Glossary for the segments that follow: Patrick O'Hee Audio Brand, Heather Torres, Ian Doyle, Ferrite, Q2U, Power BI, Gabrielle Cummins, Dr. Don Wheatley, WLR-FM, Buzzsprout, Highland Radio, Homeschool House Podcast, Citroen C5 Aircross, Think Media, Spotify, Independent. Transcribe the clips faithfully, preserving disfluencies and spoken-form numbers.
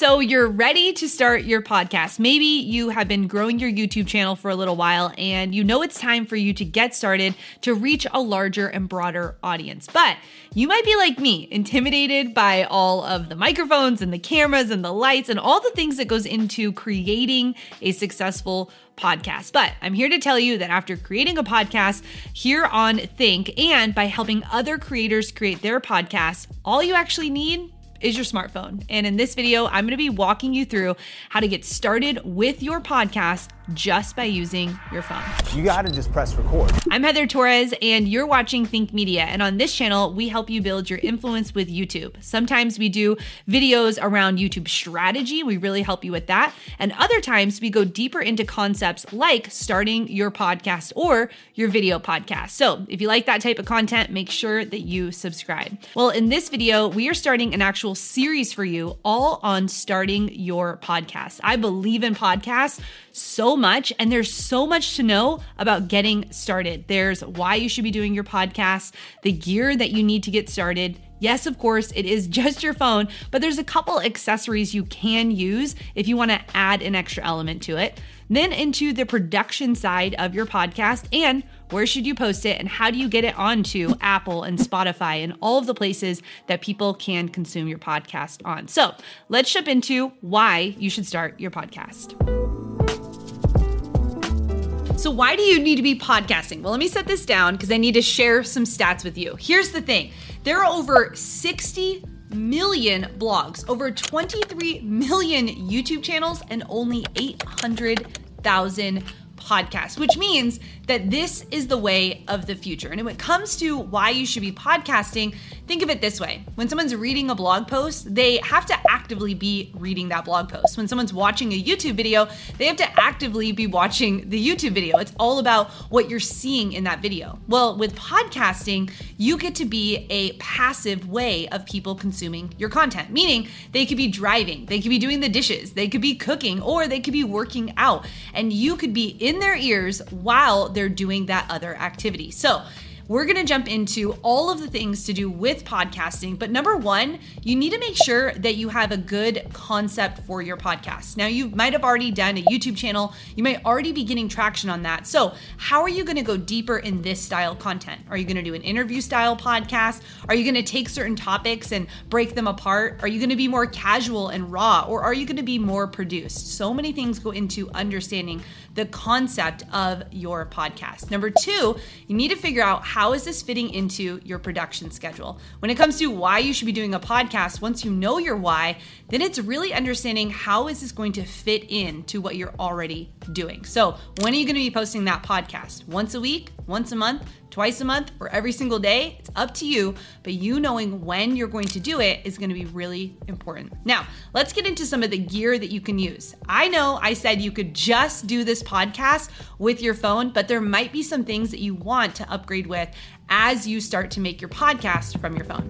So you're ready to start your podcast. Maybe you have been growing your YouTube channel for a little while and you know it's time for you to get started to reach a larger and broader audience. But you might be like me, intimidated by all of the microphones and the cameras and the lights and all the things that goes into creating a successful podcast. But I'm here to tell you that after creating a podcast here on Think and by helping other creators create their podcasts, all you actually need is your smartphone. And in this video, I'm going to be walking you through how to get started with your podcast just by using your phone. You got to just press record. I'm Heather Torres, and you're watching Think Media. And on this channel, we help you build your influence with YouTube. Sometimes we do videos around YouTube strategy. We really help you with that. And other times we go deeper into concepts like starting your podcast or your video podcast. So if you like that type of content, make sure that you subscribe. Well, in this video, we are starting an actual series for you all on starting your podcast. I believe in podcasts so much, and there's so much to know about getting started. There's why you should be doing your podcast, the gear that you need to get started. Yes, of course, it is just your phone, but there's a couple accessories you can use if you want to add an extra element to it. Then into the production side of your podcast and where should you post it and how do you get it onto Apple and Spotify and all of the places that people can consume your podcast on. So let's jump into why you should start your podcast. So why do you need to be podcasting? Well, let me set this down because I need to share some stats with you. Here's the thing. There are over sixty million blogs, over twenty-three million YouTube channels, and only eight hundred thousand podcasts, which means that this is the way of the future. And when it comes to why you should be podcasting, think of it this way. When someone's reading a blog post, they have to actively be reading that blog post. When someone's watching a YouTube video, they have to actively be watching the YouTube video. It's all about what you're seeing in that video. Well, with podcasting, you get to be a passive way of people consuming your content, meaning they could be driving, they could be doing the dishes, they could be cooking, or they could be working out, and you could be in their ears while they're doing that other activity. So we're gonna jump into all of the things to do with podcasting, but number one, you need to make sure that you have a good concept for your podcast. Now, you might have already done a YouTube channel, you might already be getting traction on that. So how are you gonna go deeper in this style content? Are you gonna do an interview style podcast? Are you gonna take certain topics and break them apart? Are you gonna be more casual and raw, or are you gonna be more produced? So many things go into understanding the concept of your podcast. Number two, you need to figure out how How is this fitting into your production schedule? When it comes to why you should be doing a podcast, once you know your why, then it's really understanding how is this going to fit into what you're already doing. So when are you going to be posting that podcast? Once a week, once a month, twice a month, or every single day? It's up to you, but you knowing when you're going to do it is going to be really important. Now, let's get into some of the gear that you can use. I know I said you could just do this podcast with your phone, but there might be some things that you want to upgrade with as you start to make your podcast from your phone.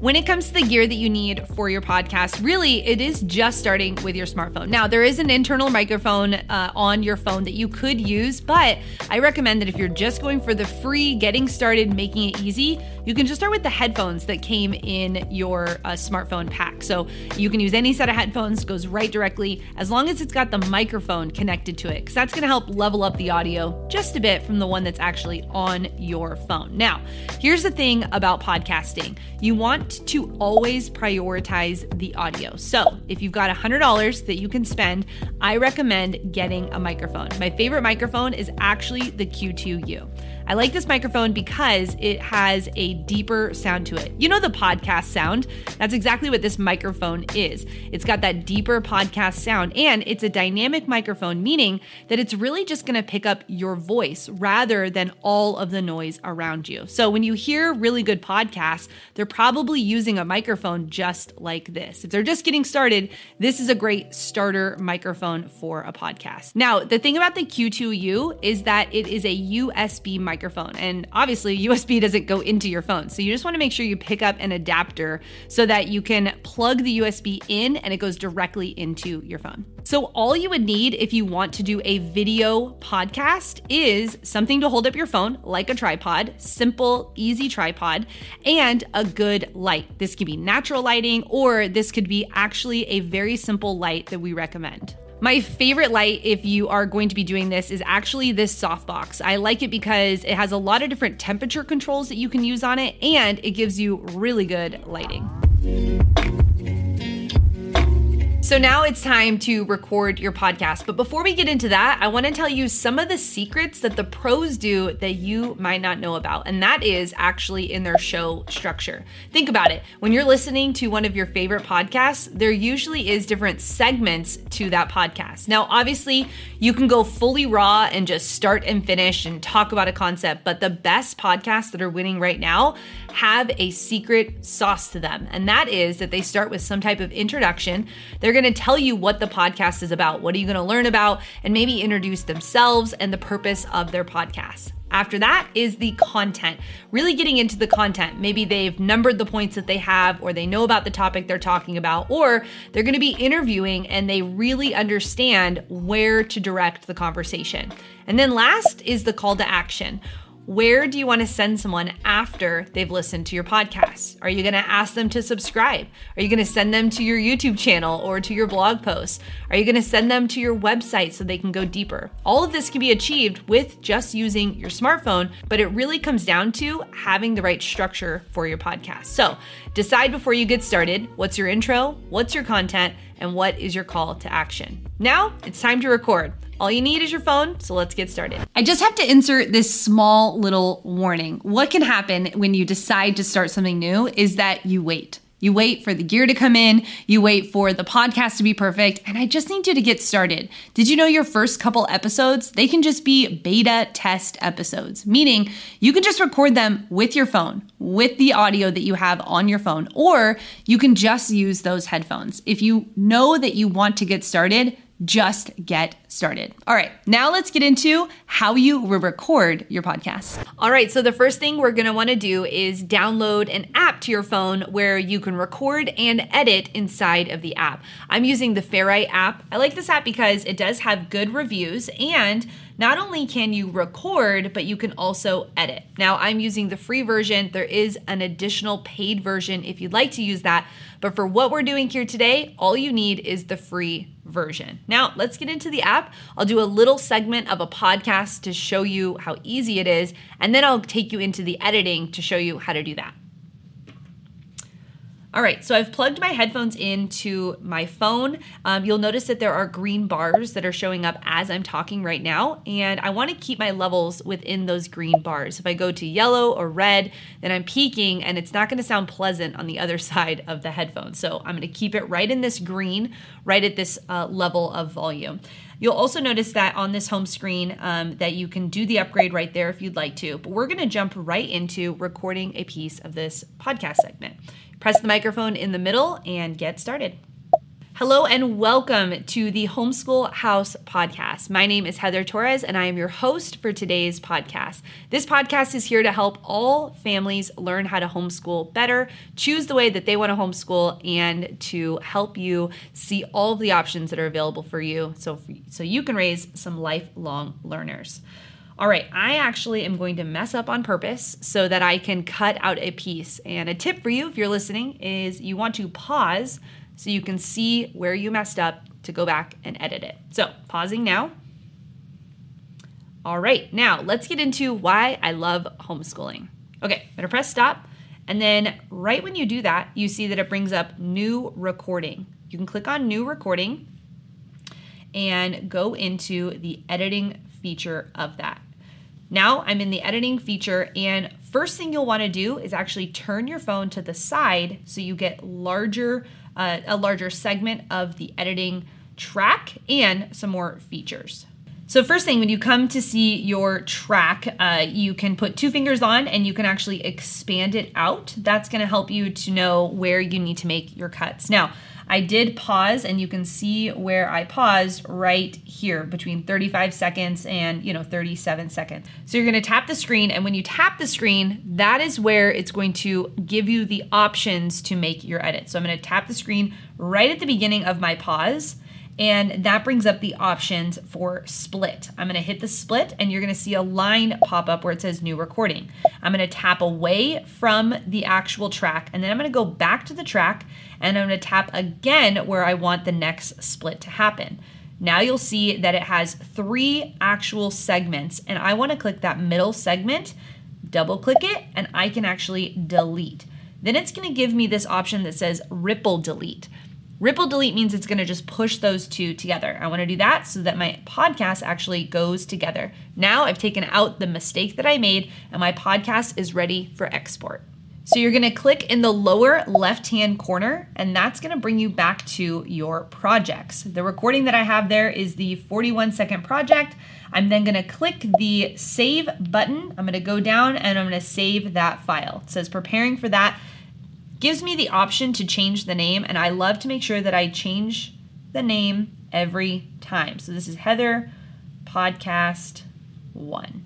When it comes to the gear that you need for your podcast, really, it is just starting with your smartphone. Now, there is an internal microphone uh, on your phone that you could use, but I recommend that if you're just going for the free, getting started, making it easy, you can just start with the headphones that came in your uh, smartphone pack. So you can use any set of headphones, goes right directly, as long as it's got the microphone connected to it, because that's going to help level up the audio just a bit from the one that's actually on your phone. Now, here's the thing about podcasting. You want to always prioritize the audio. So if you've got one hundred dollars that you can spend, I recommend getting a microphone. My favorite microphone is actually the Q two U. I like this microphone because it has a deeper sound to it. You know the podcast sound? That's exactly what this microphone is. It's got that deeper podcast sound, and it's a dynamic microphone, meaning that it's really just gonna pick up your voice rather than all of the noise around you. So when you hear really good podcasts, they're probably using a microphone just like this. If they're just getting started, this is a great starter microphone for a podcast. Now, the thing about the Q two U is that it is a U S B microphone. microphone. And obviously U S B doesn't go into your phone. So you just want to make sure you pick up an adapter so that you can plug the U S B in and it goes directly into your phone. So all you would need if you want to do a video podcast is something to hold up your phone, like a tripod, simple, easy tripod, and a good light. This could be natural lighting, or this could be actually a very simple light that we recommend. My favorite light, if you are going to be doing this, is actually this softbox. I like it because it has a lot of different temperature controls that you can use on it, and it gives you really good lighting. So now it's time to record your podcast. But before we get into that, I want to tell you some of the secrets that the pros do that you might not know about. And that is actually in their show structure. Think about it. When you're listening to one of your favorite podcasts, there usually is different segments to that podcast. Now, obviously, you can go fully raw and just start and finish and talk about a concept. But the best podcasts that are winning right now have a secret sauce to them. And that is that they start with some type of introduction. They're going to tell you what the podcast is about. What are you going to learn about? And maybe introduce themselves and the purpose of their podcast. After that is the content, really getting into the content. Maybe they've numbered the points that they have, or they know about the topic they're talking about, or they're going to be interviewing and they really understand where to direct the conversation. And then last is the call to action. Where do you want to send someone after they've listened to your podcast? Are you going to ask them to subscribe? Are you going to send them to your YouTube channel or to your blog post? Are you going to send them to your website so they can go deeper? All of this can be achieved with just using your smartphone, but it really comes down to having the right structure for your podcast. So decide before you get started, what's your intro, what's your content, and what is your call to action? Now it's time to record. All you need is your phone, so let's get started. I just have to insert this small little warning. What can happen when you decide to start something new is that you wait. You wait for the gear to come in, you wait for the podcast to be perfect, and I just need you to get started. Did you know your first couple episodes, they can just be beta test episodes, meaning you can just record them with your phone, with the audio that you have on your phone, or you can just use those headphones. If you know that you want to get started, just get started. All right, now let's get into how you record your podcast. All right, so the first thing we're gonna wanna do is download an app to your phone where you can record and edit inside of the app. I'm using the Ferrite app. I like this app because it does have good reviews, and not only can you record, but you can also edit. Now I'm using the free version. There is an additional paid version if you'd like to use that, but for what we're doing here today, all you need is the free version. Now let's get into the app. I'll do a little segment of a podcast to show you how easy it is, and then I'll take you into the editing to show you how to do that. All right, so I've plugged my headphones into my phone. Um, you'll notice that there are green bars that are showing up as I'm talking right now, and I wanna keep my levels within those green bars. If I go to yellow or red, then I'm peaking, and it's not gonna sound pleasant on the other side of the headphones. So I'm gonna keep it right in this green, right at this uh, level of volume. You'll also notice that on this home screen um, that you can do the upgrade right there if you'd like to, but we're gonna jump right into recording a piece of this podcast segment. Press the microphone in the middle and get started. Hello and welcome to the Homeschool House Podcast. My name is Heather Torres and I am your host for today's podcast. This podcast is here to help all families learn how to homeschool better, choose the way that they want to homeschool, and to help you see all of the options that are available for you so, so you can raise some lifelong learners. All right, I actually am going to mess up on purpose so that I can cut out a piece. And a tip for you if you're listening is you want to pause so you can see where you messed up to go back and edit it. So pausing now. All right, now let's get into why I love homeschooling. Okay, I'm gonna press stop. And then right when you do that, you see that it brings up new recording. You can click on new recording and go into the editing feature of that. Now I'm in the editing feature, and first thing you'll want to do is actually turn your phone to the side so you get larger, uh, a larger segment of the editing track and some more features. So first thing, when you come to see your track, uh, you can put two fingers on and you can actually expand it out. That's gonna help you to know where you need to make your cuts. Now, I did pause, and you can see where I paused right here between thirty-five seconds and, you know, thirty-seven seconds. So you're gonna tap the screen, and when you tap the screen, that is where it's going to give you the options to make your edit. So I'm gonna tap the screen right at the beginning of my pause, and that brings up the options for split. I'm gonna hit the split, and you're gonna see a line pop up where it says new recording. I'm gonna tap away from the actual track, and then I'm gonna go back to the track, and I'm gonna tap again where I want the next split to happen. Now you'll see that it has three actual segments, and I wanna click that middle segment, double click it, and I can actually delete. Then it's gonna give me this option that says ripple delete. Ripple delete means it's gonna just push those two together. I wanna do that so that my podcast actually goes together. Now I've taken out the mistake that I made, and my podcast is ready for export. So you're gonna click in the lower left-hand corner, and that's gonna bring you back to your projects. The recording that I have there is the forty-one second project. I'm then gonna click the save button. I'm gonna go down and I'm gonna save that file. It says preparing for that. Gives me the option to change the name, and I love to make sure that I change the name every time. So this is Heather Podcast One.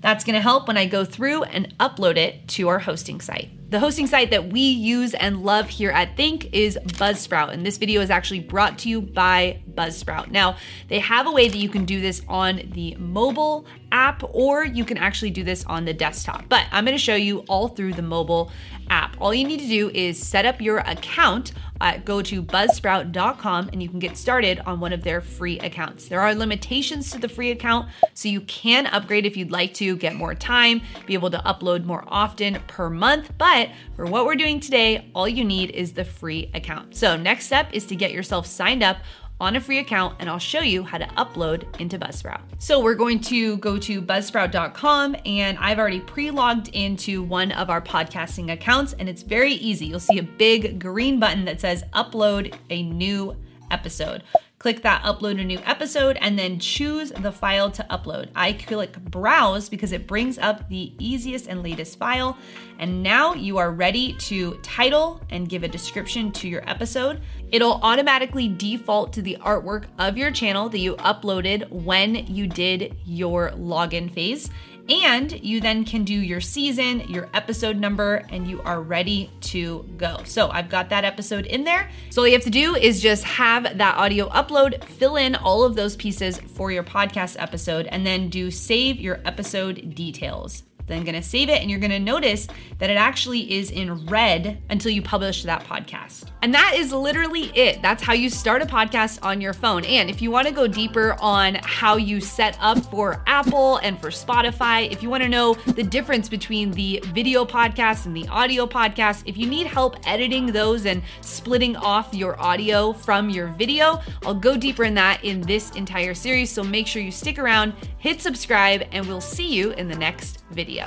That's gonna help when I go through and upload it to our hosting site. The hosting site that we use and love here at Think is Buzzsprout, and this video is actually brought to you by Buzzsprout. Now, they have a way that you can do this on the mobile app, or you can actually do this on the desktop, but I'm gonna show you all through the mobile app. All you need to do is set up your account, uh, go to buzzsprout dot com, and you can get started on one of their free accounts. There are limitations to the free account, so you can upgrade if you'd like to, get more time, be able to upload more often per month, but for what we're doing today, all you need is the free account. So next step is to get yourself signed up on a free account, and I'll show you how to upload into Buzzsprout. So we're going to go to buzzsprout dot com, and I've already pre-logged into one of our podcasting accounts, and it's very easy. You'll see a big green button that says upload a new episode. Click that upload a new episode, and then choose the file to upload. I click browse because it brings up the easiest and latest file. And now you are ready to title and give a description to your episode. It'll automatically default to the artwork of your channel that you uploaded when you did your login phase. And you then can do your season, your episode number, and you are ready to go. So I've got that episode in there. So all you have to do is just have that audio upload, fill in all of those pieces for your podcast episode, and then do save your episode details. Then gonna save it, and you're gonna notice that it actually is in red until you publish that podcast. And that is literally it. That's how you start a podcast on your phone. And if you wanna go deeper on how you set up for Apple and for Spotify, if you wanna know the difference between the video podcast and the audio podcast, if you need help editing those and splitting off your audio from your video, I'll go deeper in that in this entire series. So make sure you stick around, hit subscribe, and we'll see you in the next video.